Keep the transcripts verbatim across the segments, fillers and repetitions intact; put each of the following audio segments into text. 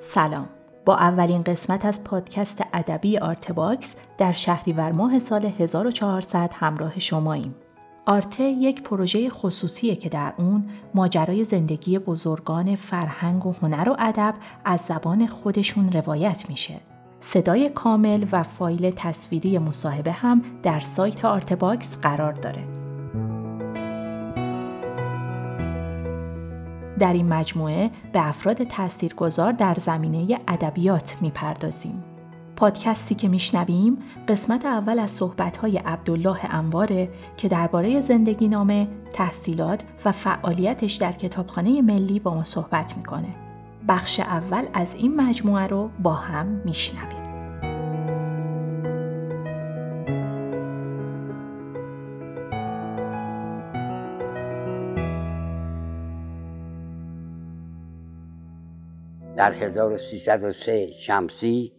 سلام. با اولین قسمت از پادکست ادبی آرتهباکس در شهریور ماه سال هزار و چهارصد همراه شماییم. آرته یک پروژه خصوصیه که در اون ماجرای زندگی بزرگان فرهنگ و هنر و ادب از زبان خودشون روایت میشه. صدای کامل و فایل تصویری مصاحبه هم در سایت آرتهباکس قرار داره. در این مجموعه به افراد تاثیرگذار در زمینه ادبیات میپردازیم. پادکستی که میشنویم قسمت اول از صحبت‌های عبدالله انباره که درباره زندگی نامه، تحصیلات و فعالیتش در کتابخانه ملی با ما صحبت میکنه. بخش اول از این مجموعه رو با هم میشنویم. در هزار و سیصد و سه شمسی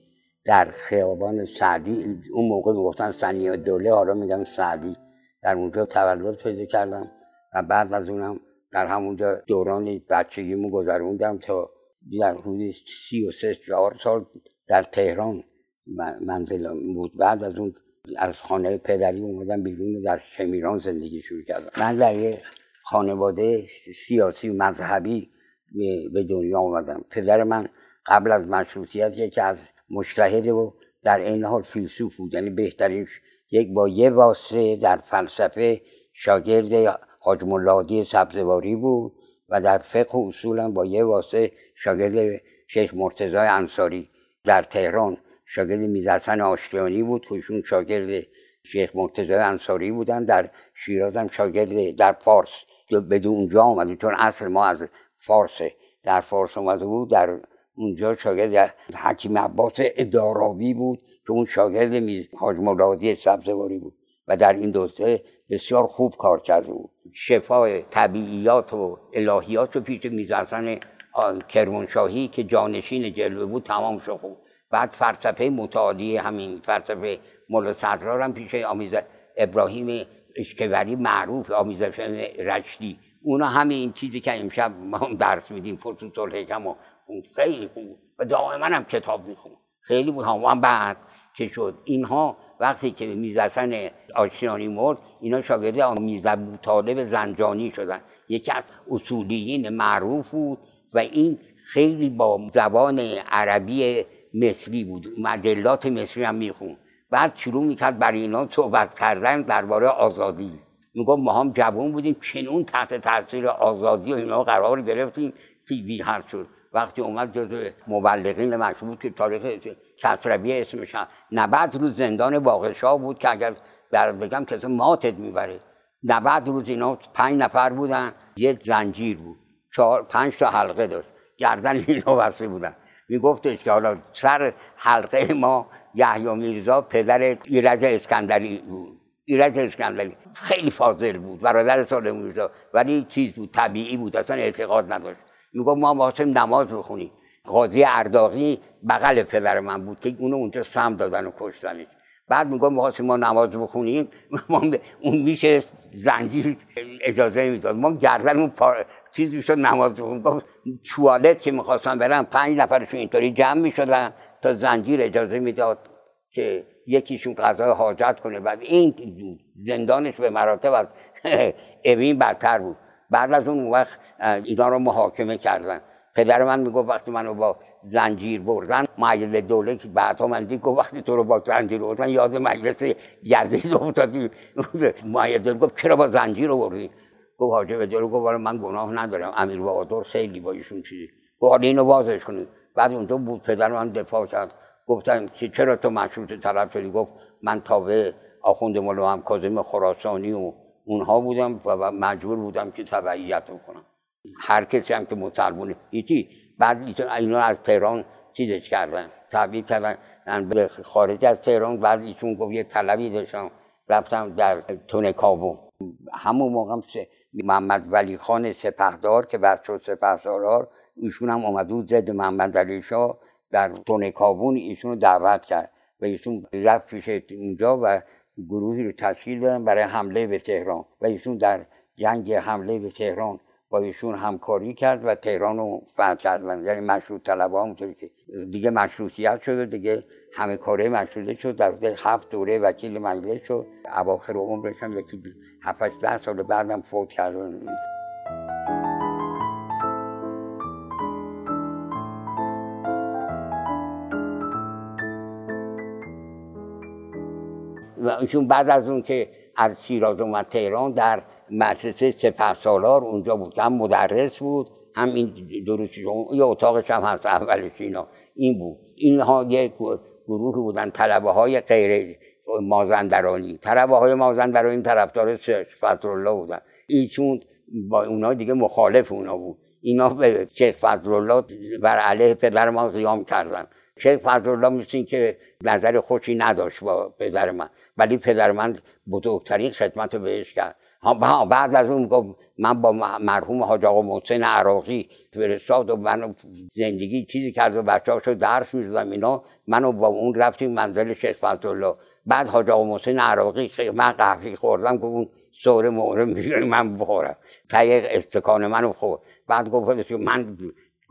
در خیابان سعدی، اون موقع میگفتن ثانیه دوله، حالا میگم سعدی، در اونجا تولد پیدا کردم و بعد از اونم در همونجا دوران بچگیمو گذروندم تا در حدود سی و سه چهار سال در تهران منزلم بود. بعد از اون از خانه پدری اومدم بیرون، در شمیران زندگی شروع کردم. من در یه خانواده سیاسی مذهبی به دنیا اومدم. پدر من قبل از مشروطیت یکی از مجتهد و در این حال فیلسوف بود، یعنی بهترین یک با یه واسطه در فلسفه شاگرد حاج ملا هادی سبزواری بود و در فقه و اصولا با یه واسطه شاگرد شیخ مرتضی انصاری. در تهران شاگرد میرزا حسن آشتیانی بود که ایشون شاگرد شیخ مرتضی انصاری بودن. در شیراز هم شاگرد در فارس بدون اونجا آمده، چون اصل ما از فارس در فارس اومده بود، در اونجا شاگرد حکیم عباس اداراوی بود که اون شاگرد حاج ملا هادی سبزواری بود و در این دوسته بسیار خوب کار کرده بود. شفای طبیعیات و الهیات و پیش میرزا حسن کرمانشاهی که جانشین جلوه بود تمام شد. بعد فلسفه متعالی همین فلسفه ملا صدرا هم پیش آمیزه ابراهیم اشکوری معروف، آمیزه رشدی، اونا همین چیزی که امشب ما درس میدیم فلسفه الحکم و خیلی بود و دائما هم کتاب میخوند. خیلی بود هم بعد که شد اینها وقتی که میرزا حسن آشتیانی مرد، اینا شاگرد میرزا ابوطالب زنجانی شدن، یکی از اصولیین معروف بود و این خیلی با زبان عربی مصری بود، مجلات مصری هم میخوند. بعد شروع میکرد برای اینا صحبت کردن درباره آزادی. میگفت ما هم جوان بودیم چنون تحت تاثیر آزادی و اینا قرار گرفتیم تیوی هر شد. وقتی اومد جزو مبلغین مشروط که تاریخ کسروی اسمش نود روز زندان باقیشاه بود که اگر در بگم کسی ماتت میبره. نود روز اینا پنج نفر بودن، یک زنجیر بود، چهار پنج تا حلقه داشت، گردن اینا وصله بودن. میگفتش که حالا سر حلقه ما یحیی میرزا پدر ایرج اسکندری بود. ایرج اسکندری خیلی فاضل بود، برادر سالم میرزا، ولی چیز بود طبیعی بود، اصلا اعتقاد نداشت. میگم ما واسم نماز بخونیم. قاضی ارداقی بغل پدر من بود که اونو اونجا سم دادن و کشتنش. بعد میگم واسم ما نماز بخونیم، اون میشه زنجیر اجازه میداد، ما گردنمون چیز میشد نماز بخونیم. توالت که میخواستم برم پنج نفرشون اینطوری جمع میشدن تا زنجیر اجازه میداد که یکیشون قضای حاجت کنه. بعد این زندانش به مراتب از اوین برتر بود. بعد از اون وقت اینا رو محاکمه کردن. پدر من میگه وقتی منو با زنجیر بردن مجلس دوله، که بعدا من دیگه وقتی تو رو با زنجیر بردن یاد مجلس یزید افتادی. مجلس دوله گفت چرا با زنجیر بردی؟ گفت حاجب دوله گفت من گناه ندارم، امیر بهادر خیلی با ایشون چیزی گفت اینو بازش کنید. بعد اونجا بود پدر من دفاع کرد، گفتن که چرا تو مشروط طلب شدی؟ گفت من تابع آخوند مولا هم کاظم خراسانی و اونها بودم و مجبور بودم که تبعیت بکنم. هر کسی هم که مسلمونه ایتی. بعد اینا از تهران چیزش کردن، تبعید کردن به خارج از تهران. بعد ایشون گفت یه طلبی داشتم، رفتم در تونکابو. همون موقع محمد ولی خان سپهدار که بعد شد سپهسالار، ایشون هم اومد بود ضد محمد علی شاه در تونکابون، ایشون دعوت کرد و ایشون رفت پیش اونجا و گروهی رو تشکیل دادن برای حمله به تهران و ایشون در جنگ حمله به تهران با ایشون همکاری کرد و تهران رو فتح کردن. یعنی مشروط طلب‌ها همونطوری که دیگه مشروطیت شد و دیگه همه کاره مشروطه شد. در حد هفت دوره وکیل مجلس شد. اواخر عمرش هم یکی هفت سال بعدم فوت کردن. و ایشون بعد از اون که از شیراز اومد تهران، در مؤسسه سپهسالار اونجا بود، هم مدرس بود، هم این دروسش، یه اتاقش هم هست اول سینا این بود. اینها یک گروه بودن، طلبه های غیر مازندرانی. طلبه های مازندرانی طرفدار فضلالله بودن، ایشون با اونها دیگه مخالف اونا بود. اینا به شیخ فضلالله بر علیه پدر ما قیام کردن. شیخ فضلالله می‌شین که نظر خوشی نداشت با پدر من، ولی پدر من بزرگترین خدمت بهش کرد. بعد از اون گفت من با مرحوم حاج آقا حسین عراقی فرستاد و من زندگی چیزی کرد و بچه‌هاشو درس می‌دادم اینا، منو با اون رفتیم منزل شیخ فضلالله. بعد حاج آقا حسین عراقی، من قهوه خوردم، گفت اون سوره مهره می‌گیره من بخورم، تای استکان منو خورد. بعد گفت من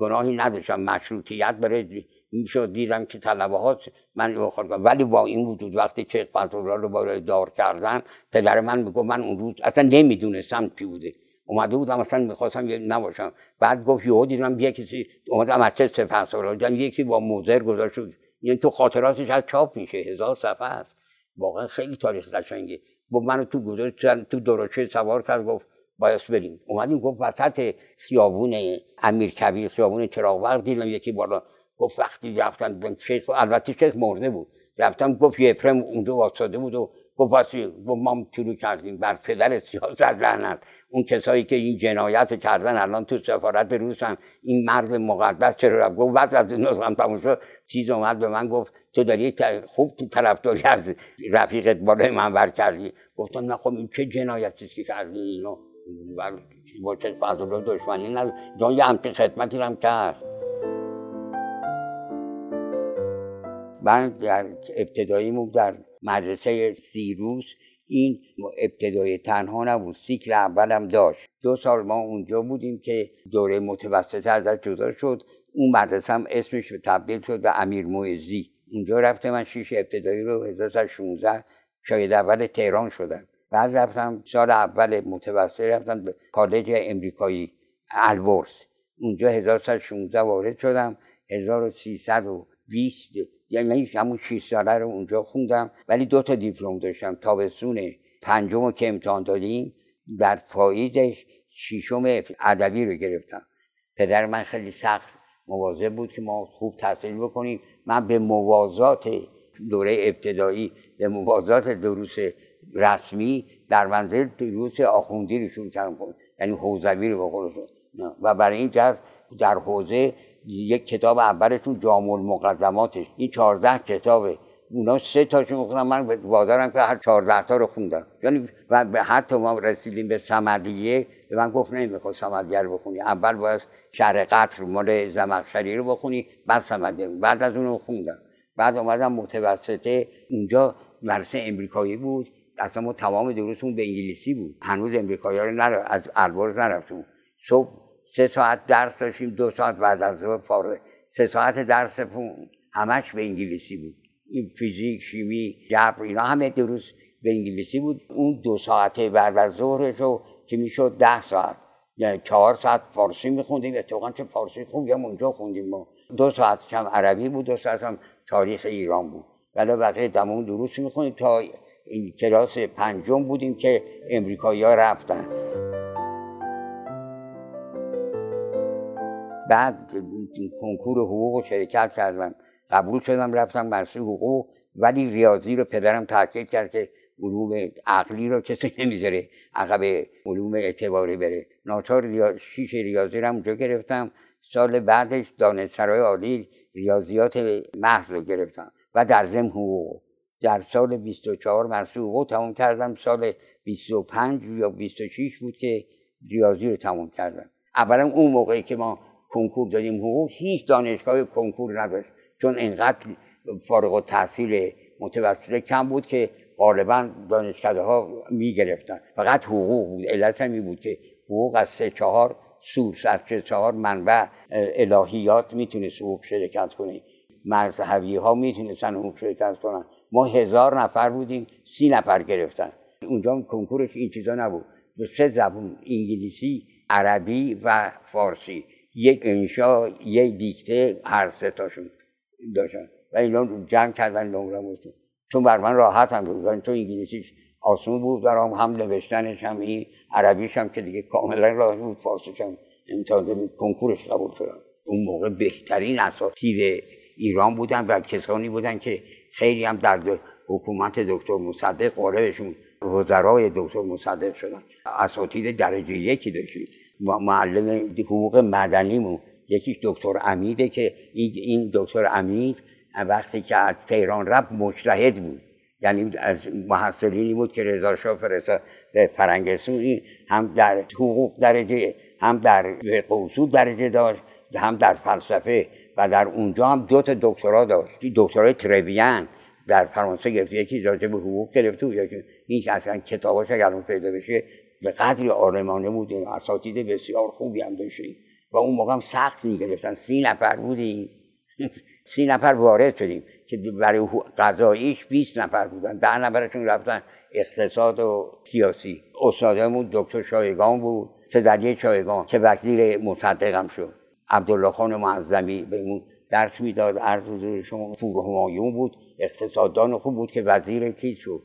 گناهی نداشتم، مشروطیت برای میشد، دیدم که طلبه ها من بخواد، ولی با این وجود وقتی چه فضلالله رو برای دار کردن، پدر من میگفت من اون روز اصلا نمیدونستم کی بوده، اومده بودم اصلا میخواستم یه نباشم. بعد گفت یهو دیدم یه کسی اومدم از چه فضلالله یکی با موزر گذاشت شد، یعنی تو خاطراتش از چاپ میشه، هزار صفحه است، واقعا خیلی تاریخ قشنگه. با منو تو گذاشت، تو دروچه سوار کرد، گفت باید بریم. اومدیم، گفت وسط خیابون امیرکبیر، خیابون چراغ‌ورق، دیدم یکی بالا. گفت وقتی رفتم دیدم شیخ، البته شیخ مرده بود، رفتم گفت یه افرم اونجا واساده بود و گفت واسه ما شروع کردیم بر پدر سیاست لعنت. اون کسایی که این جنایت کردن الان تو سفارت روسن، این مرد مقدس چرا رفت؟ گفت بعد از نظام تموم شد چیز اومد به من گفت تو داری خوب تو طرفداری از رفیقت بالای منور کردی. گفتم نه خب این چه جنایتی که کردی اینا، با چه فضل دشمنی نداره، جان یه همچین خدمتی هم کرد. من در ابتداییمون در مدرسه سیروس، این ابتدای تنها نبود، سیکل اولم داشت. دو سال ما اونجا بودیم که دوره متوسطه ازش جدا شد. اون مدرسه هم اسمش تبدیل شد به امیر موعظی. اونجا رفتم من شیش ابتدایی رو هزار و ششصد و شانزده شاید اول تهران شدم. بعد رفتم سال اول متوسطه رفتم به کالج امریکایی البرز، اونجا هزار و سیصد و شانزده وارد شدم. هزار و سیصد و بیست یعنی همون شش ساله رو اونجا خوندم، ولی دو تا دیپلم داشتم. تابستون پنجم که امتحان دادیم، در پاییزش ششم ادبی رو گرفتم. پدر من خیلی سخت مواظب بود که ما خوب تحصیل بکنیم. من به موازات دوره ابتدایی، به موازات دروس رسمی در منزل دروس آخوندی رو شروع کردم، یعنی حوزوی رو بخورد. و برای این جهت در حوزه یک کتاب اولشون جامع المقدماتش، این چهارده کتابه، اونا سه تاشون خوندم، من وادارم که هر چهارده تا رو خوندم. یعنی و حتی ما رسیدیم به صمدیه، به من گفت نمیخواد صمدیه رو بخونی، اول باید شرح قطر مال زمخشری رو بخونی بعد صمدیه. بعد از اون رو خوندم. بعد اومدم متوسطه، اونجا مدرسه امریکایی بود، اصلا ما تمام دروسمون به انگلیسی بود، هنوز امریکایی رو نرفت، از البرز نرفته بود. صبح سه ساعت درس داشتیم، دو ساعت بعد از ظهر فارغ، سه ساعت درس فون همش به انگلیسی بود، این فیزیک، شیمی، جبر، اینا همه دروس به انگلیسی بود. اون دو ساعته بعد از ظهرش رو که میشد ده ساعت، یعنی چهار ساعت فارسی میخوندیم، اتفاقا چه فارسی خوب هم اونجا خوندیم ما. دو ساعت هم عربی بود، دو ساعت هم تاریخ ایران بود، ولی بقیه تمام دروس میخوندیم تا این کلاس پنجم بودیم که امریکایی‌ها رفتن. بعد کنکور حقوق شرکت کردم، قبول شدم، رفتم مدرسه حقوق، ولی ریاضی رو پدرم تاکید کرد که علوم عقلی رو کسی نمیذاره عقب علوم اعتباری بره. ناچار ریا... شیش ریاضی رو اونجا گرفتم. سال بعدش دانشسرای عالی ریاضیات محض رو گرفتم و در ضمن حقوق. در سال بیست و چهار مدرسه حقوق تموم کردم. سال بیست و پنج یا بیست و شش بود که ریاضی رو تموم کردم. اولا اون موقعی که ما کنکور دادیم حقوق، هیچ دانشگاه کنکور نداشت، چون اینقدر فارغ التحصیل متوسطه کم بود که غالبا دانشکده ها می گرفتن، فقط حقوق بود. علت هم این بود که حقوق از سه چهار سورس از چهار منبع الهیات میتونست حقوق شرکت کنه، مذهبی ها میتونستن حقوق شرکت کنن. ما هزار نفر بودیم، سی نفر گرفتن. اونجا کنکورش این چیزا نبود. به سه زبون، انگلیسی، عربی و فارسی، یک انشا، یک دیکته، هر سه تاشون داشتن و اینا جنگ کردن نمره مشون. چون بر من راحت هم بود، تو انگلیسیش آسون بود برام، هم نوشتنش هم این عربیش هم که دیگه کاملا راحت بود، فارسیش هم امتحان کنکورش قبول شدم. اون موقع بهترین اساتید ایران بودن و کسانی بودن که خیلی هم در حکومت دکتر مصدق قالبشون وزرای دکتر مصدق شدن. اساتید درجه یکی داشتید. معلم حقوق مدنیمون یکیش دکتر امیده که این دکتر امید وقتی که از تهران رفت مجتهد بود، یعنی از محصلینی بود که رضا شاه فرستاد به فرنگستون. هم در حقوق درجه، هم در قوصول درجه داشت، هم در فلسفه و در اونجا هم دو تا دکترا داشت. دکترای ترویان در فرانسه گرفت، یکی راجع به حقوق گرفت و یکی اینکه اصلا کتاباش اگر اون پیدا بشه به قدری آرمانه بود. این اساتید بسیار خوبی هم داشتیم و اون موقع هم سخت می‌گرفتن. سی نفر بودیم، سی نفر وارد شدیم که برای قضاییش بیست نفر بودن، ده نفرشون رفتن اقتصاد و سیاسی. استادمون دکتر شایگان بود، صدری شایگان که وزیر مصدق هم شد. عبدالله خان معظمی بهمون درس میداد، عرض حضور شما. پور همایون بود، اقتصاددان خوب بود که وزیر تیز شد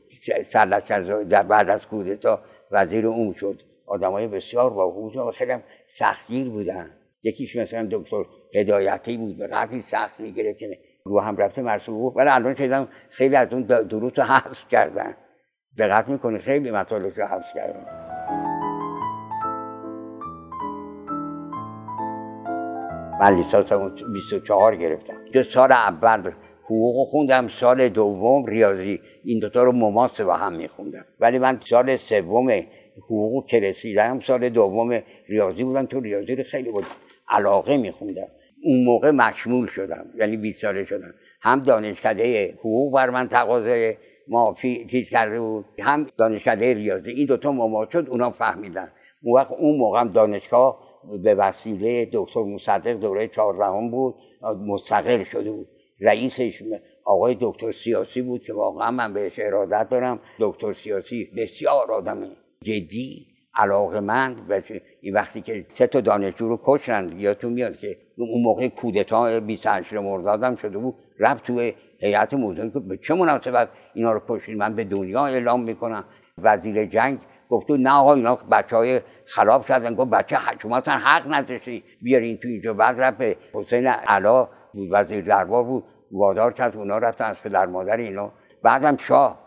در بعد از کودتا، وزیر اون شد. آدمای بسیار باهوش و خیلی هم سختگیر بودن. یکیش مثلا دکتر هدایتی بود، به قدری سخت میگرفت که رو هم رفته مرسوم بود، ولی الان شدم خیلی از اون دروس رو حذف کردن. دقت میکنه خیلی مطالب رو حذف کردن. من لیسانسمو بیست و چهار گرفتم. دو سال اول حقوق خوندم، سال دوم ریاضی. این دوتا رو مماس با هم میخوندم. ولی من سال سوم حقوق که رسیدم سال دوم ریاضی بودم، تو ریاضی رو خیلی با علاقه میخوندم. اون موقع مشمول شدم، یعنی بیست ساله شدم. هم دانشکده حقوق بر من تقاضای معافی چیز کرده بود، هم دانشکده ریاضی. این دوتا مماس شد، اونا فهمیدن. اون وقت اون موقع هم دانشگاه به وسیله دکتر مصدق دوره چهاردهم بود، مستقل شده بود. رئیسش آقای دکتر سیاسی بود که واقعا من بهش ارادت دارم. دکتر سیاسی بسیار آدم جدی، علاقه‌مند. این وقتی که سه تا دانشجو رو کشتن، یادتون میاد که اون موقع کودتا بیست و هشت مرداد هم شده بود، رفت تو هیئت موزون که به چه مناسبت اینا رو کشتین، من به دنیا اعلام میکنم. وزیر جنگ گفت نه آقا اینا بچه‌های خلاف شدن. گفت بچه حکومتن حق نداشتی بیارین تو اینجا. بعد رفت حسین علا بود، وزیر دربار بود، وادار کرد اونا رفتن از پدر مادر اینا. بعدم شاه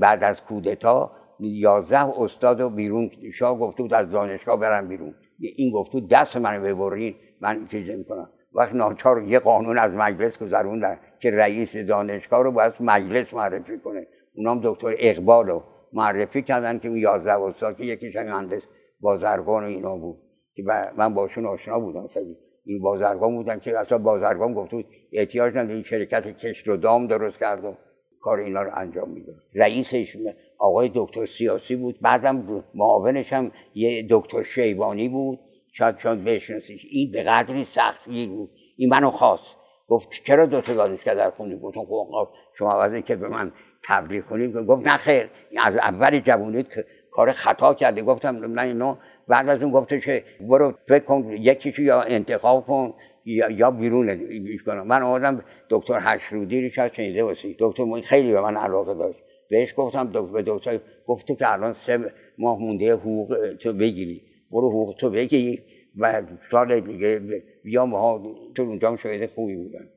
بعد از کودتا یازده استادو بیرون، شاه گفته بود از دانشگاه برن بیرون. این گفت بود دست منو ببرین من چیز نمی‌کنم. وقت ناچار یه قانون از مجلس گذروندن که رئیس دانشگاه رو باید مجلس معرفی کنه. اونام دکتر اقبالو معرفی کردن که اون یازده استاد که یکیش مهندس بازرگان و اینا بود که من باشون آشنا بودم. خیلی این بازرگان بودن که اصلا بازرگان گفت بود احتیاج نداره، این شرکت کشت و دام درست کرد و کار اینا رو انجام میداد. رئیسش آقای دکتر سیاسی بود، بعدم معاونش هم یه دکتر شیبانی بود، شاید شاید بشناسیش. این به قدری سختگیر بود، این منو خواست. گفت چرا دو تا دانشگاه در خوندی؟ گفتم خب شما واسه که به من تبلیغ کنیم. گفت نه خیر، از اول جوونیت که کار خطا کرده. گفتم نه اینو. بعد از اون گفت که برو فکر کن یکیشو یا انتخاب کن یا, یا بیرون کنم. من آمدم دکتر هشرودی رو شاید شنیده باشی، دکتر خیلی به من علاقه داشت. بهش گفتم به دکتر گفت که الان سه ماه مونده حقوق تو بگیری، برو حقوق تو بگیر و سال دیگه بیا. ماها تو اونجا هم شاید خوبی بودن،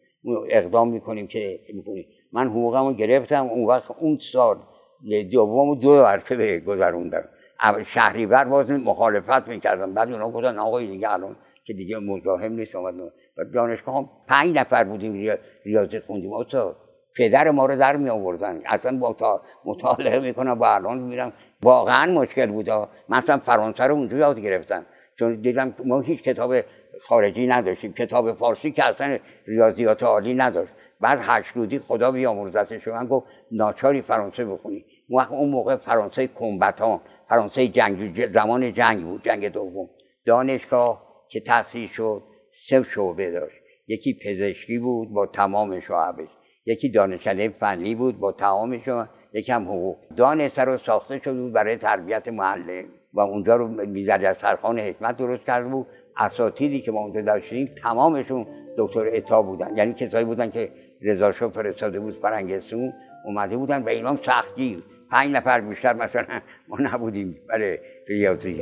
اقدام میکنیم که میکنیم. من حقوقمو گرفتم. اون وقت اون سال دومو دو مرتبه گذروندم. شهریور باز مخالفت میکردم، بعد اونا گفتن آقای دیگه الان که دیگه مزاحم نیست. اومد دانشگاه هم پنج نفر بودیم ریاضی خوندیم. اصلا پدر ما رو در می آوردن، اصلا با تا مطالعه میکنم با الان میرم. واقعا مشکل بود. مثلا فرانسه رو اونجا یاد گرفتم، چون دیدم ما هیچ کتاب خارجی نداشتیم، کتاب فارسی که اصلا ریاضیات عالی نداشت. بعد هشتودی خدا بیامرزتش من گفت ناچاری فرانسه بخونی. اون موقع فرانسه کنبتان، فرانسه جنگ، زمان جنگ بود، جنگ دوم. دانشگاه که تأسیس شد سه شعبه داشت. یکی پزشکی بود با تمام شعبش، یکی دانشکده فنی بود با تمام شعبش، یکی هم حقوق. دانشگاه رو ساخته شده بود برای تربیت معلم و اونجا رو میزد از سرخان حکمت درست کرده بود. اساتیدی که ما اونجا داشتیم تمامشون دکتر عطا بودن، یعنی کسایی بودن که رضا شاه فرستاده بود فرنگستون، اومده بودن و اینا سختگیر. پنج نفر بیشتر مثلا ما نبودیم. بله ریاضی.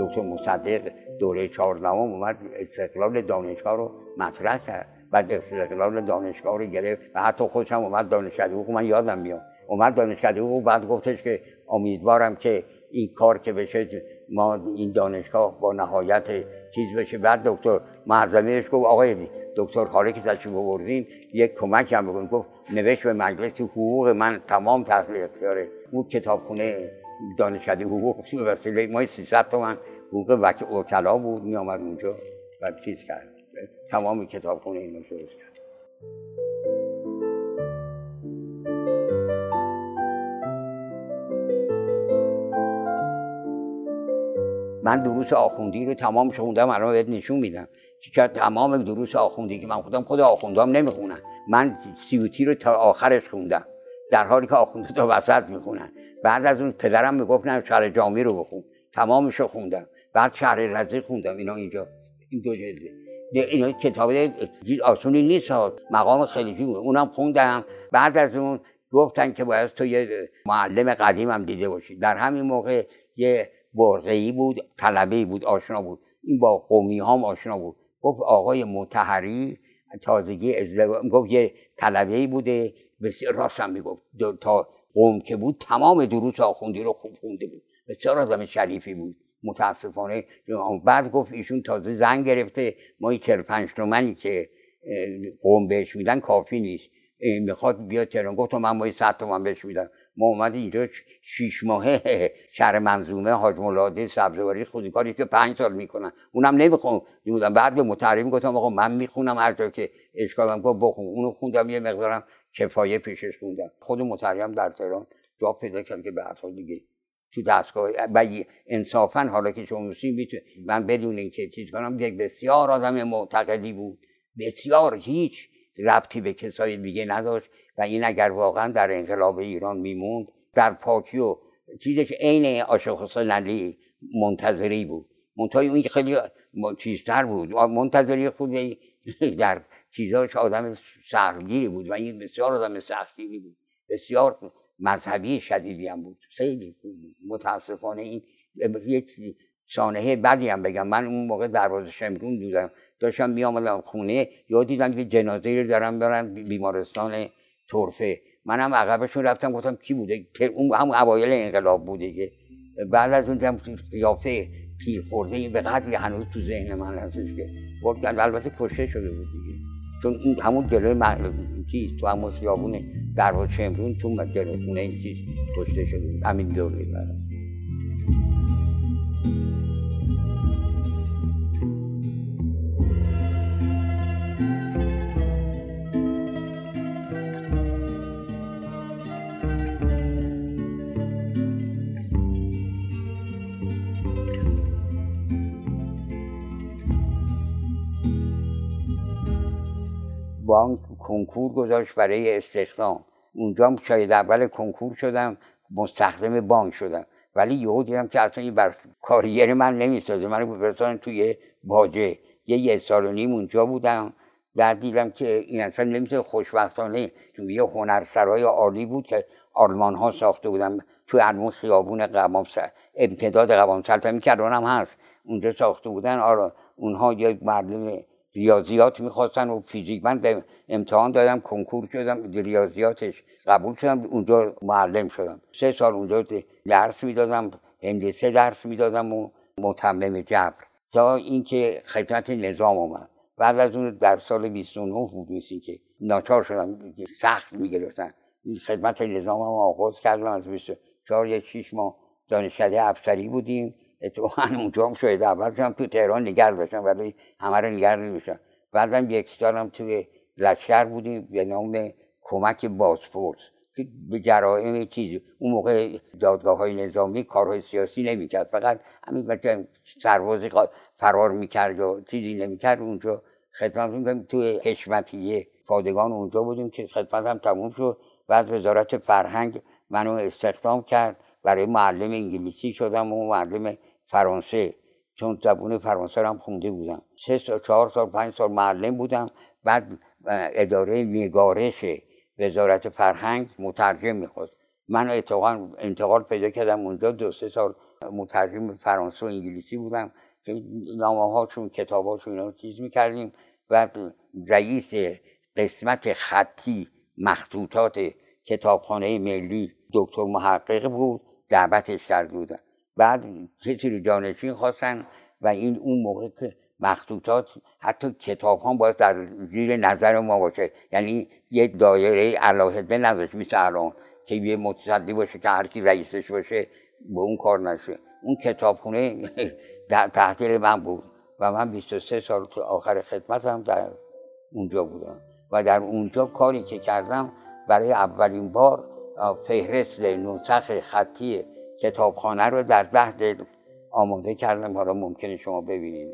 دکتر مصدق دوره چهاردهم اومد استقلال دانشگاه رو مطرح کرد. بعد استقلال دانشگاه رو گرفت و حتی خودش هم اومد دانشکده حقوق. من یادم میاد اومد دانشکده حقوق، بعد گفتش که امیدوارم که این کار که بشه ما این دانشگاه با نهایت چیز بشه. بعد دکتر معظمیش گفت آقای دکتر خاله که تشریف آوردین یک کمک هم بکنید. گفت نوشت به مجلس که حقوق من تمام تحصیل اختیاره. اون کتابخونه دانشکده حقوق به وسیله ما سیصد تومن حقوق وکلا بود میآمد اونجا و چیز کرد. تمام کتابخونه اینو درست کرد. من دروس آخوندی رو تمام خوندم، الان بهت نشون میدم که تمام دروس آخوندی که من خودم خود آخوندام نمیخونن. من سیوتی رو تا آخرش خوندم، در حالی که آخونده تا وسط میخونن. بعد از اون پدرم میگفت نه شهر جامی رو بخون، تمامش رو خوندم. بعد شهر رزی خوندم. اینا اینجا این دو جلده. اینا کتاب آسونی نیست، مقام خلیفی بود، اونم خوندم. بعد از اون گفتن که باید تو یه معلم قدیم هم دیده باشی. در همین موقع یه برقعی بود، طلبه‌ای بود، آشنا بود، این با قومی هم آشنا بود. گفت آقای مطهری تازگی ازدواج، گفت یه طلبه‌ای بوده بسیار، راست هم میگفت، تا قوم که بود تمام دروس آخوندی رو خوب خونده بود، بسیار آدم شریفی بود. متاسفانه بعد گفت ایشون تازه زن گرفته، ما این چهل و پنج تومانی که قوم بهش میدن کافی نیست، میخواد بیا تهران. گفت من ما صد تومن بهش میدم. ما اومد اینجا شش ماهه شهر منظومه حاج ملا هادی سبزواری خودی کاری که پنج سال میکنن، اونم نمیخوندم. بعد به مترجم گفتم آقا من میخونم، هر جا که اشکالم گفت بخون. اونو خوندم، یه مقدارم کفایه پیشش خوندم. خود مترجم در تهران جا پیدا کرد که به اصلا دیگه تو دستگاه و انصافاً حالا که شما میتونید من بدون اینکه چیز کنم، یک بسیار آدم معتقدی بود، بسیار، هیچ ربطی به کسای دیگه نداشت. و این اگر واقعا در انقلاب ایران میموند، در پاکی و چیزش عین عاشق حسین علی منتظری بود. منتهای اون خیلی چیزتر بود. منتظری خود در چیزاش آدم سختگیری بود و این بسیار آدم سختگیری بود، بسیار مذهبی شدیدی هم بود. خیلی متاسفانه این یک شانه بدی هم بگم، من اون موقع دروازه شمرون بودم، داشتم میامدم خونه، یا دیدم که جنازه رو دارن برن بیمارستان طرفه. من هم عقبشون رفتم، گفتم کی بوده؟ اون هم اوایل انقلاب بوده که بعد از اون دیدم قیافه تیر خورده به قدری هنوز تو ذهن من هستش که گفتن البته کشته شده بود دیگه، چون این همون جلوی محل چیز تو همون خیابون دروازه شمرون تو جلوی خونه این چیز کشته شده بود. همین دوره بعد بانک کنکور گذاشت برای استخدام. اونجا هم شاید اول کنکور شدم، مستخدم بانک شدم، ولی یهو دیدم که اصلا این بر کاریر من نمیسازه. من گفتم توی باجه یه یه سال و نیم اونجا بودم، بعد دیدم که این اصلا نمیشه. خوشبختانه چون یه هنرسرای عالی بود که آلمان ها ساخته بودن تو علمون خیابون قوامسلطنه، امتداد قوامسلطنه می‌کردن هم هست اونجا ساخته بودن. آره اونها یک مردم ریاضیات میخواستن و فیزیک. من امتحان دادم، کنکور شدم، ریاضیاتش قبول شدم، اونجا معلم شدم. سه سال اونجا درس میدادم، هندسه درس میدادم و متمم جبر، تا اینکه خدمت نظام آمد. بعد از اون در سال بیست و نه بود میسی که ناچار شدم، سخت میگرفتن. خدمت نظام هم آغاز کردم از بیست و چهار، یا شش ماه دانشکده افسری بودیم. اتفاقاً اونجا هم شاید اول شدم تو تهران نگر داشتم، ولی همه رو نگر نمیشتم. بعدم یک سالم توی لشکر بودیم به نام کمک بازپرس که به جرائم چیزی اون موقع دادگاه‌های نظامی کارهای سیاسی نمی‌کرد، فقط همین سرباز فرار می‌کرد و چیزی نمی‌کرد. اونجا خدمتتون بگم توی حشمتیه پادگان اونجا بودیم که خدمتم تموم شد. بعد وزارت فرهنگ منو استخدام کرد، برای معلم انگلیسی شدم و معلم فرانسه، چون زبون فرانسه هم خونده بودم. سه سال چهار سال پنج سال معلم بودم. بعد اداره نگارش وزارت فرهنگ مترجم میخواست، من اتفاقا انتقال پیدا کردم اونجا، دو سه سال مترجم فرانسه و انگلیسی بودم که نامه‌هاشون کتاباشون اینا رو چیز میکردیم. و رئیس قسمت خطی مخطوطات کتابخانه ملی دکتر محقق بود، دعوتش کرده بودن. بعد کسی رو جانشین خواستن و این اون موقع که مخطوطات حتی کتاب هم باید در زیر نظر ما باشه، یعنی یه دایره علاهده نداشت مثل الان که یه متصدی باشه که هر کی رئیسش باشه به اون کار نشه. اون کتابخونه در تحتیل من بود و من بیست و سه سال تو آخر خدمتم در اونجا بودم. و در اونجا کاری که کردم، برای اولین بار فهرست نسخ خطی کتابخانه رو در ده جلد آماده کردم. حالا ممکنه شما ببینید.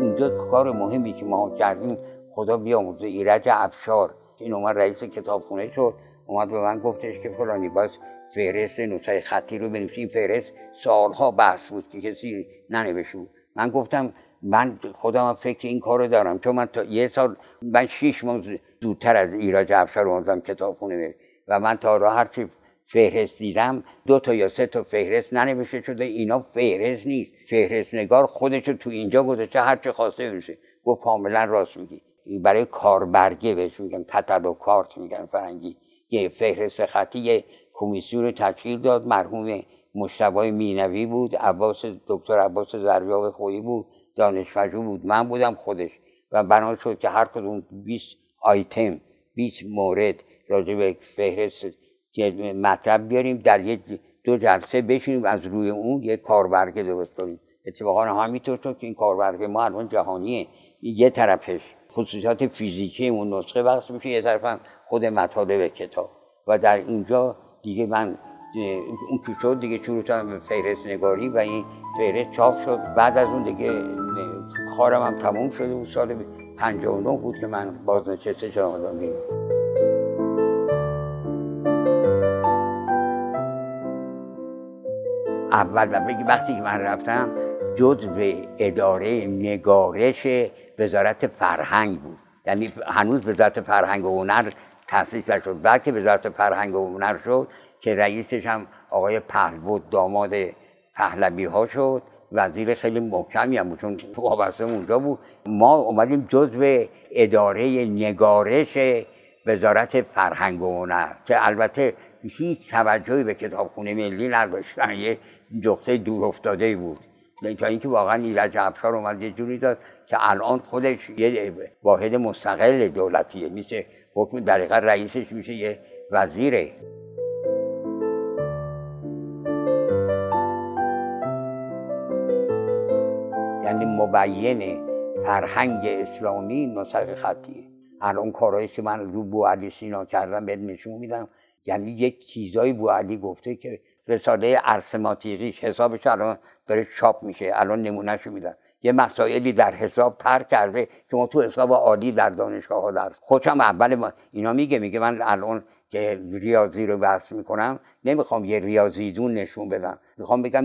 اونجا کار مهمی که ما کردیم، خدا بیامرزه، ایرج افشار این اومد رئیس کتابخونه شد، اومد به من گفتش که فلانی باز فهرست نسخه خطی رو بنویسید. این فهرست سالها بحث بود که کسی ننوشته بود. من گفتم من خودم فکر این کارو دارم، چون من تا یه سال من شش ماه زودتر از ایرج افشار اومدم کتابخونه و من تا راه هرچی فهرست دیدم دو تا یا سه تا فهرست ننوشته شده. اینا فهرست نیست، فهرست نگار خودشو تو اینجا گذاشته، هر چه خواسته میشه. گفت کاملا راست میگی. برای کاربرگه بهش میگن کاتالوگ کارت میگن فرنگی. یه فهرست خطی یه کمیسیون رو تشکیل داد. مرحوم مجتبی مینوی بود، عباس دکتر عباس زریاب خویی بود، دانشمجو بود، من بودم خودش. و بنا شد که هر کدوم بیست آیتم بیست مورد راجع به فهرست مطلب بیاریم، در یک دو جلسه بشینیم از روی اون یک کاربرگه درست کنیم. اتفاقا همینطور شد که این کاربرگه ما الان جهانیه. یه طرفش خصوصیات فیزیکی اون نسخه بحث میشه، یه طرف هم خود مطالب کتاب. و در اینجا دیگه من اون که شد دیگه شروع کردم به فهرست نگاری و این فهرست چاپ شد. بعد از اون دیگه کارم هم تموم شده. اون سال پنجاه و نه بود که من بازنشسته شدم آدم بیرون. اول بگی وقتی که من رفتم جزء اداره نگارش وزارت فرهنگ بود، یعنی هنوز وزارت فرهنگ و هنر تأسیس نشد. بعد که وزارت فرهنگ و هنر شد که رئیسش هم آقای پهلوی داماد پهلوی‌ها شد، وزیر خیلی محکمی هم بود چون وابسته اونجا بود. ما اومدیم جزء اداره نگارش وزارت فرهنگ و هنر که البته هیچ توجهی به کتابخونه ملی نداشتن، یه نقطه دورافتاده‌ای بود. تا اینکه واقعا ایرج افشار اومد یه جوری داد که الان خودش یه واحد مستقل دولتیه، مثل حکم دقیقا رئیسش میشه یه وزیره. یعنی مبین فرهنگ اسلامی نسخه خطیه. الان کارهایی که من رو بو علی سینا کردم بهت نشون میدم، یعنی یک چیزایی بو علی گفته که رساله ارسماتیقیش حسابش الان داره چاپ میشه، الان نمونهشو میدن. یه مسائلی در حساب ترک کرده که ما تو حساب عادی در دانشگاه‌ها در خودم اول ما اینا میگه میگه من الان که ریاضی رو بحث میکنم نمیخوام یه ریاضی دون نشون بدم، میخوام بگم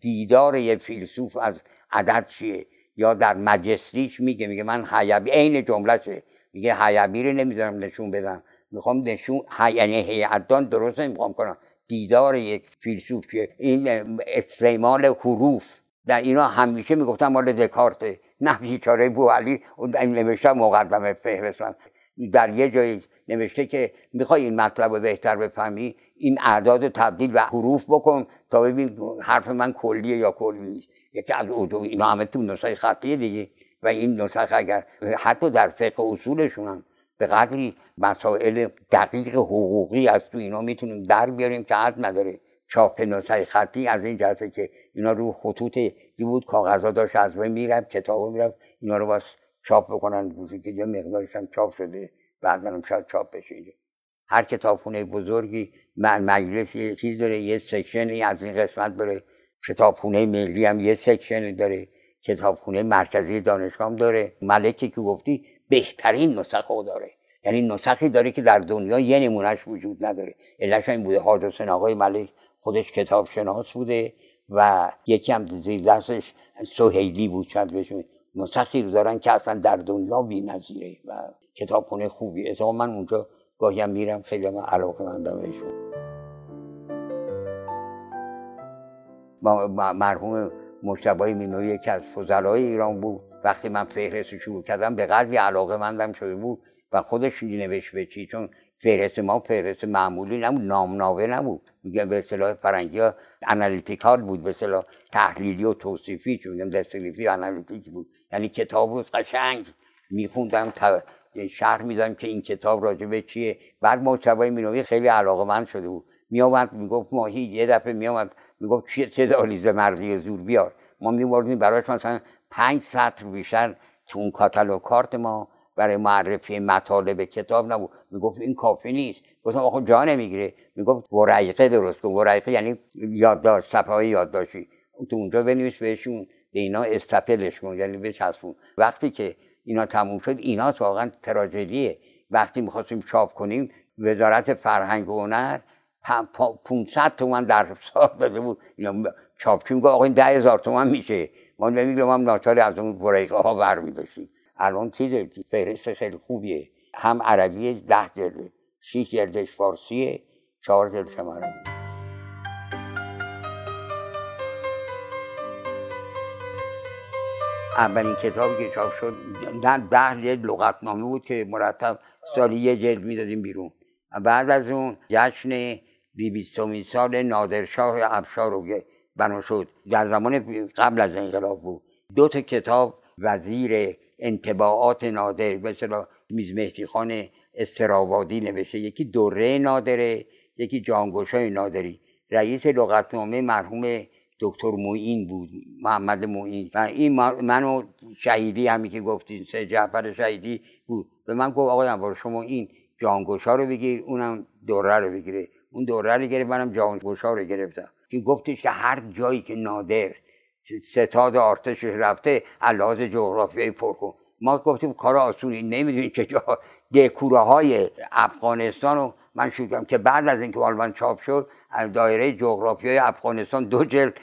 دیدار یه فیلسوف از عدد چیه. یا در مجسریش میگه میگه من حیبی، عین جملهشه، میگه حیبی رو نمیذارم نشون بدم، میخوام نشون یعنی هیئت‌دان درست نمیخوام کنم، دیدار یک فیلسوف که این استعمال حروف در اینا همیشه میگفتن مال دکارته. نه بیچاره بو علی نوشته مقدمه فهرستم در یه جایی نوشته که میخوای این مطلب رو بهتر بفهمی این اعداد تبدیل به حروف بکن تا ببین حرف من کلیه یا کلی نیست. یکی از اردو اینا همه تو نسخه خطیه دیگه. و این نسخه اگر حتی در فقه اصولشون هم به قدری مسائل دقیق حقوقی از تو اینا میتونیم در بیاریم که حد نداره. چاپ نسخه خطی از این جهت که اینا رو خطوط بود کاغذا داشت از بین میرفت، کتابا میرفت، اینا رو واسه چاپ بکنن، بوزی که یه مقدارش هم چاپ شده بعداً هم شاید چاپ بشه. هر کتابخونه بزرگی مجلسی چیز داره، یه سکشنی از این قسمت داره، کتابخونه ملی هم یه سکشنی داره، کتابخونه مرکزی دانشگاه هم داره. ملکی که گفتی بهترین نسخه داره، یعنی نسخی داره که در دنیا یه نمونهش وجود نداره. علتش این بوده حاج حسین آقای ملک خودش کتاب شناس بوده و یکی هم زیر دستش سهیلی بود، چند بهشون نسخی رو دارن که اصلا در دنیا بی‌نظیره و کتابخونه خوبی. اصلا من اونجا گاهی هم میرم، خیلی من علاقه مندم بهشون. مرحوم مجتبی مینوی یکی از فضلای ایران بود، وقتی من فهرستش رو کردم به قدری علاقه مندم شده بود و خودش نوشت به چی، چون فهرست ما فهرست معمولی نبود، نامناوه نبود، میگن به اصطلاح فرنگی ها انالیتیکال بود، به اصطلاح تحلیلی و توصیفی، چون میگن دستریفی و انالیتیک بود، یعنی کتاب بود قشنگ میخوندم، شرح میدادم که این کتاب راجبه چیه. بعد مجتبی مینوی خیلی علاقه‌مند شده بود، میآمد میگفت ماهی، یه دفعه میآمد میگفت چیه چه آلیزه مردی زور بیار، ما میوردیم براش مثلا پنج سطر بیشتر که اون کاتالوگ کارت ما برای معرفی مطالب کتاب نبود. میگفت این کافی نیست. گفتم آخه جا نمیگیره. میگفت ورقه درست کن، ورقه یعنی یادداشت، صفحه‌های یادداشتی، تو اونجا بنویس بهشون، به اینا استپلش کن، یعنی بچسبون. وقتی که اینا تموم شد، اینا واقعا تراژدیه. وقتی میخواستیم چاپ کنیم، وزارت فرهنگ و هنر پانصد تومن در سال داده بود، اینا چاپچی میگه آقا این ده هزار تومن میشه، ما نمیگیرم، هم ناچاری از اون ورقه ها برمی‌داشتیم. الان چیزه، فهرست خیلی خوبیه، هم عربیه ده جلده، شش جلدش فارسیه، چهار جلدش هم عربیه. اولین کتابی که چاپ شد ده جلد لغتنامه بود که مرتب سالی یه جلد میدادیم بیرون. بعد از اون جشن بیستمین سال نادرشاه افشار رو بنا شد، در زمان قبل از انقلاب بود. دو تا کتاب وزیر انطباعات نادر به اصطلاح میرزا مهدی خان استرآبادی نوشته، یکی دوره نادره، یکی جانگشای نادری. رئیس لغتنامه مرحوم دکتر معین بود، محمد معین، و این منو شهیدی همی که گفتین سید جعفر شهیدی بود، به من گفت آقای انباره شما این جانگشا رو بگیر، اونم دوره رو بگیره. اون دوره رو گرفت، منم جانگشا رو گرفتم که گفتش که هر جایی که نادر ستاد آرتش رفته علاوه بر جغرافیای پرکن. ما گفتیم کار آسونی، نمیدونیم که جا دکوره های افغانستان رو من شدم که بعد از اینکه آلمان چاپ شد، از دایره جغرافیای افغانستان دو جلد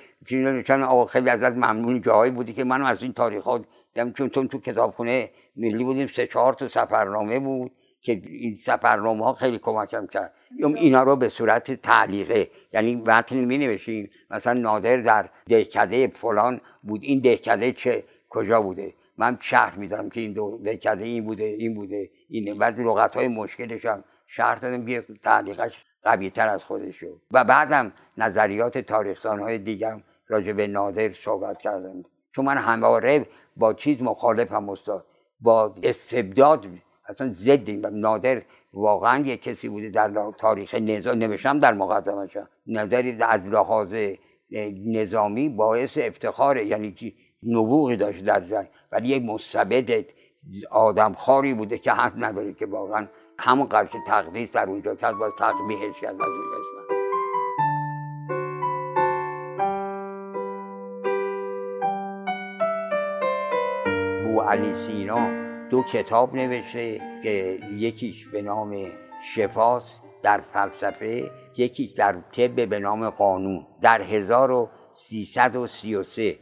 چون آقا خیلی ازت ممنون، جایی بودی که منم از این تاریخات دیدم، چون تو کتابخونه ملی بودیم، سه چهار تا سفرنامه بود که این سفرنامه ها خیلی کمکم کرد. اینا رو به صورت تعلیقه، یعنی متن می‌نویسیم، مثلا نادر در دهکده فلان بود، این دهکده چه کجا بوده، من شرح میدم که این دو دهکده این بوده، این بوده، این. بعد لغت‌های مشکلش هم شرح دادم، بیا تعلیقش قوی‌تر از خودش شد. و بعدم نظریات تاریخ‌دان‌های دیگم راجع به نادر صحبت کردند، چون من همواره با چیز مخالفم استاد، با استبداد اصلا ضد. نادر واقعا یک کسی بوده در تاریخ نظام، نوشتم در مقدمش، نادر از لحاظ نظامی باعث افتخاره، یعنی که نبوغی داشت در جنگ، ولی یک مستبد آدمخواری بوده که حق نداره، که واقعا همون قدر که تقدیس در اونجا کرد باید تقبیحش کرد از اون قسمت. بو علی سینا دو کتاب نوشته که یکیش به نام شفاست در فلسفه، یکیش در طب به نام قانون. در هزار و سیصد و سی و سه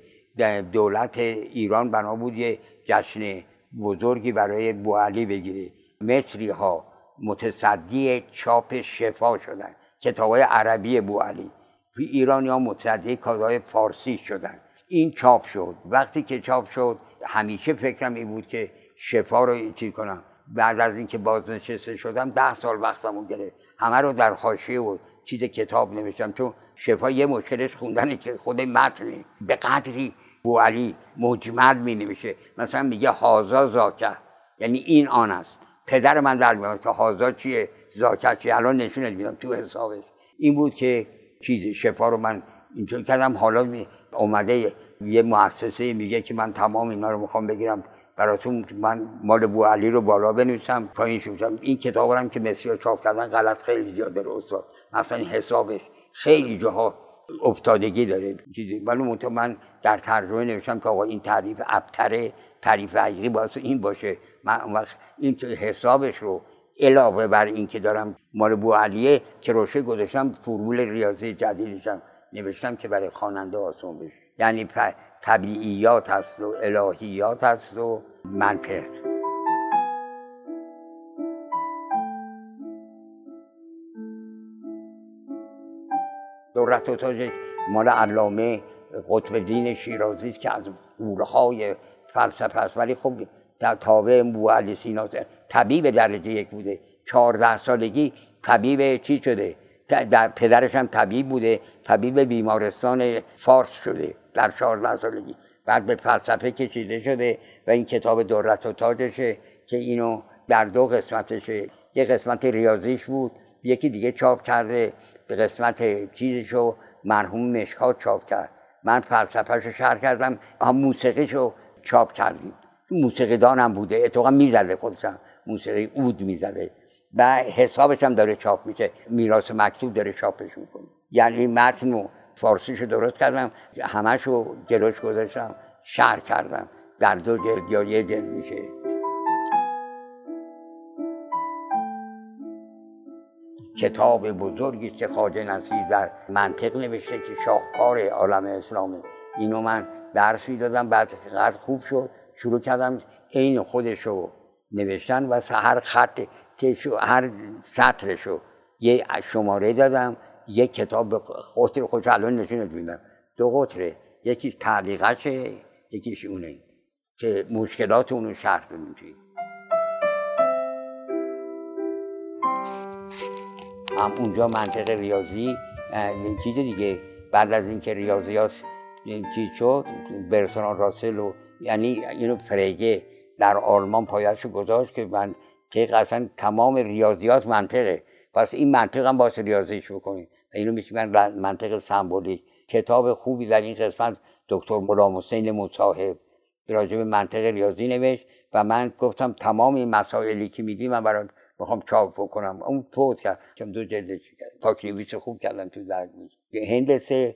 دولت ایران بنا بود یه جشن بزرگی برای بوعلی بگیره. مصری ها متصدی چاپ شفا شدن، کتاب‌های عربی بوعلی. ایرانی ها متصدی کتاب‌های فارسی شدن. این چاپ شد. وقتی که چاپ شد، همیشه فکرم این بود که شفا رو چی کنم. بعد از اینکه بازنشسته شدم ده سال وقتمو گرفت، همه رو در حاشیه و چیز کتاب نوشتم، چون شفا یه مشکلش خوندنه که خود متنی به قدری بو علی مجمل می نویشه. مثلا میگه هازا زاکه، یعنی این آن است. پدر من در میاد که هازا چیه زاکه چیه، الان نشونت میدم تو حسابش. این بود که چیز شفا رو من اینطور کردم. حالا اومده یه مؤسسه میگه که من تمام اینا رو میخوام بگیرم براتون، من مال بو علی رو بالا بنویسم پایین شوشم. این کتاب هم که مصری چاپ کردن غلط خیلی زیاده رو استاد، مثلا حسابش خیلی جاها افتادگی داره چیزی، ولی من در ترجمه نوشتم که آقا این تعریف ابتره، تعریف حقیقی باید این باشه. من اون وقت این حسابش رو علاوه بر این که دارم مال بو علیه کروشه گذاشتم، فرمول ریاضی جدیدشم نوشتم که برای خواننده آسان بشه. یعنی طبیعیات هست و الهیات هست و منطق. دولت و تاج مال علامه قطب الدین شیرازی که از گورهای فلسفه است، ولی خب تابع بو علی سینا طبیب درجه یک بوده. چهارده سالگی طبیب چی شده؟ در پدرش هم طبیب بوده، طبیب بیمارستان فارس شده در چهارده سالگی. بعد به فلسفه کشیده شده و این کتاب دولت و تاجشه که اینو در دو قسمتشه، یه قسمت ریاضیش بود، یکی دیگه چاپ کرده قسمت چیزشو مرحوم مشکات چاپ کرد، من فلسفهشو شرح کردم، هم موسیقیشو چاپ کردیم. موسیقیدان هم بوده، اتفاقا میزده خودشم، موسیقی عود میزده و حسابش هم داره چاپ میشه، میراث مکتوب داره چاپش میکنه. یعنی متن و فارسیشو درست کردم، همه‌شو جلوش گذاشتم، شرح کردم، در دو جلد یا یه جلد میشه. کتاب بزرگی که خواجه نسی در منطق نوشته که شاهکار عالم اسلامه. اینو من درس میدادم، بعد قد خوب شد شروع کردم عین خودشو نوشتن و هر خط تشو هر سطرشو یه شماره دادم. یه کتاب خودت خودت الان نشونت میدم، دو قطره، یکی تعلیقشه یکیش اونه که مشکلات اونو شرح دادم. هم اونجا منطق ریاضی چیز دیگه، بعد از اینکه ریاضیات چی شد برتران راسل و یعنی اینو فرگه در آلمان پایه‌شو گذاشت که من که اصلا تمام ریاضیات منطقه، پس این منطق هم باید ریاضیش بکنید. اینو میگن منطق سمبولیک. کتاب خوبی در این قسمت دکتر ملا حسین مصاحب راجع به منطق ریاضی نوشت و من گفتم تمام این مسائلی که میدی من برات میخوام چاپ بکنم. اون فوت کرد که دو جلدش کرد، پاکریویش خوب کردم تو درد بود. هندسه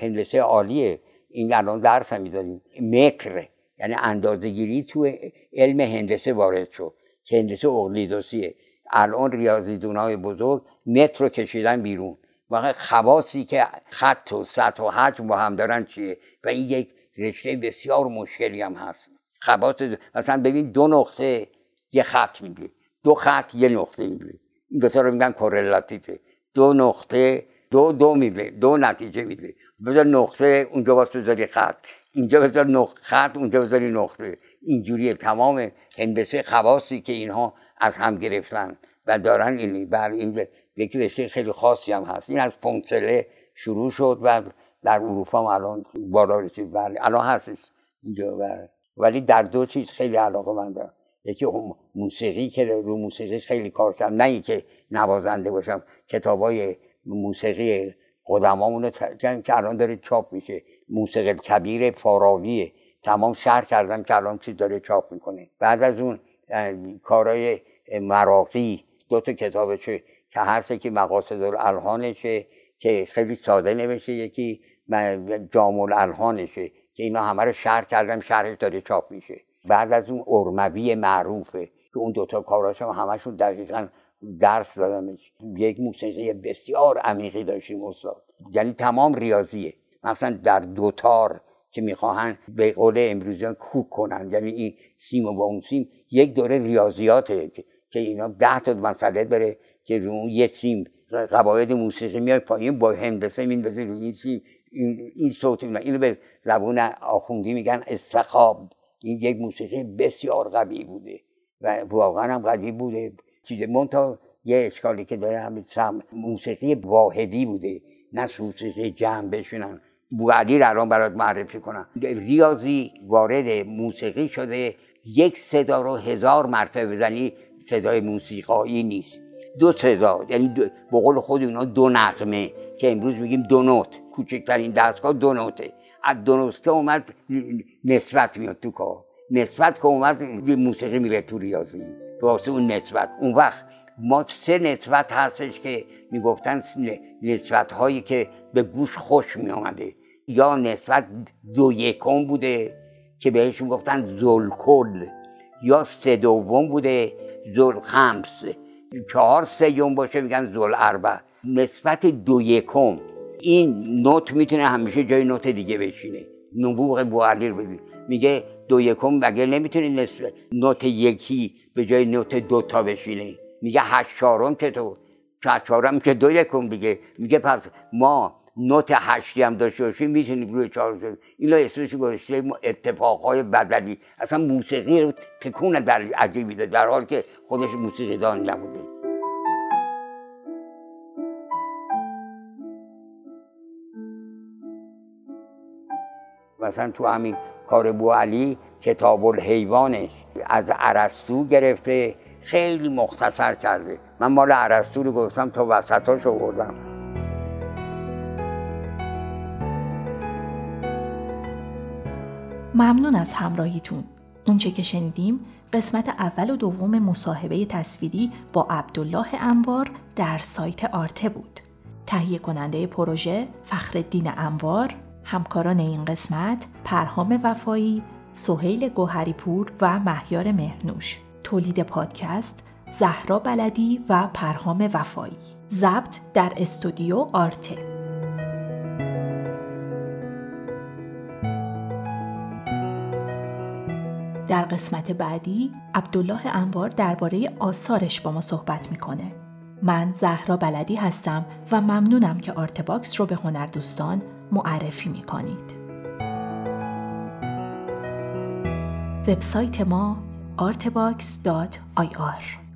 هندسه عالیه، این الان درس هم میدادیم. متر یعنی اندازه‌گیری تو علم هندسه وارد شد که هندسه اقلیدوسیه. الان ریاضیدونای بزرگ متر رو کشیدن بیرون، واقعا خواصی که خط و سطح و حجم با هم دارن چیه و این یک رشته بسیار مشکلی هم هست. خواص مثلا ببین دو نقطه یه خط میگیره، دو خط یه نقطه میگیره، این دو تا رو میگن کورلاتیوه. دو نقطه دو دو میده، دو نتیجه میده. بذار نقطه اونجا واسه بذاری خط، اینجا بذار نقطه خط، اونجا بذاری نقطه. اینجوریه تمام هندسه خواصی که اینها از هم گرفتن و دارن. این بر این یکی رشته خیلی خاصی هم هست. این از فونکسله شروع شد و در اروپا هم الان بالا رسید، ولی الان هست اینجا. ولی در دو چیز خیلی علاقه‌مندم، یکی موسیقی که رو موسیقی خیلی کار کردم، نه اینکه نوازنده باشم. کتابای موسیقی قدمامون رو که الان داره چاپ میشه، موسیقی کبیر فاراویه، تمام شرح کردم که الان چی داره چاپ میکنه. بعد از اون کارهای مراقی دو تا کتابشه که هسته که مقاصد الالحانشه که خیلی ساده نوشته، یکی جامع الالحانشه که اینا همه رو شرح کردم، شرحش داره چاپ میشه. بعد از اون ارموی معروفه که اون دوتا کاراش هم همشون دقیقا درس دادمش. یک موسیقی بسیار عمیقی داشتیم استاد، یعنی تمام ریاضیه. مثلا در دوتار که میخواهن به قول امروزیان کوک کنن، یعنی این سیم و با اون سیم، یک دوره ریاضیاته که اینا ده تا مسئله بره که روی یک سیم قواعد موسیقی میاد پایین، با هندسه میندازه روی این سیم، این, این صوت میاد. اینو به زبان آخوندی میگن استخاب. این یک موسیقی بسیار قوی بوده و واقعا هم قوی بوده. چیز منتها یه اشکالی که داره همین سم موسیقی واحدی بوده، نه موسیقی جمع بشونن. بو علی رو الان برات معرفی کنم. ریاضی وارد موسیقی شده، یک صدا رو هزار مرتبه بزنی صدای موسیقایی نیست. دو صدا، یعنی به قول خود اینا دو نغمه که امروز میگیم دو نوت، کوچکترین دستگاه دو نوته. از دو نوت که اومد نسبت میاد تو کار، نسبت که اومد موسیقی میره تو ریاضی واسه اون نسبت. اون وقت ما سه نسبت هستش که میگفتن نسبت هایی که به گوش خوش میامده، یا نسبت دو یکم بوده که بهش میگفتن زلکل، یا سه دوم بوده زلخمس، چهار سیوم باشه میگن زلعربه. نسبت دو یکم این نوت میتونه همیشه جای نوت دیگه بشینه. نبوغ بو علی ببین میگه دو یکم بگه نمیتونه نسبت نوت یکی به جای نوت دوتا بشینه، میگه هشت چهارم چطور؟ هشت چهارم که دو یکم دیگه. میگه پس ما نوت هشتی هم داشته باشیم میتونیم روی چهار شد. اینا اسمش گذاشته اتفاقهای بدلی، اصلا موسیقی رو تکون در عجیبی داد، در حال که خودش موسیقی دان نبوده. مثلا تو همین کار بو علی کتاب الحیوانش از ارسطو گرفته، خیلی مختصر کرده. من مال ارسطو رو گفتم تا وسطاش آوردم. ممنون از همراهیتون. اونچه که شنیدیم قسمت اول و دوم مصاحبه تصویری با عبدالله انباره در سایت آرته بود. تهیه کننده پروژه فخرالدین انباره، همکاران این قسمت پرهام وفایی، سهیل گوهری‌پور و مهیار مهرنوش. تولید پادکست زهرا بلدی و پرهام وفایی. ضبط در استودیو آرته. در قسمت بعدی عبدالله انباره درباره آثارش با ما صحبت میکنه. من زهرا بلدی هستم و ممنونم که آرتهباکس رو به هنردوستان معرفی میکنید. وبسایت ما آرتهباکس دات آی آر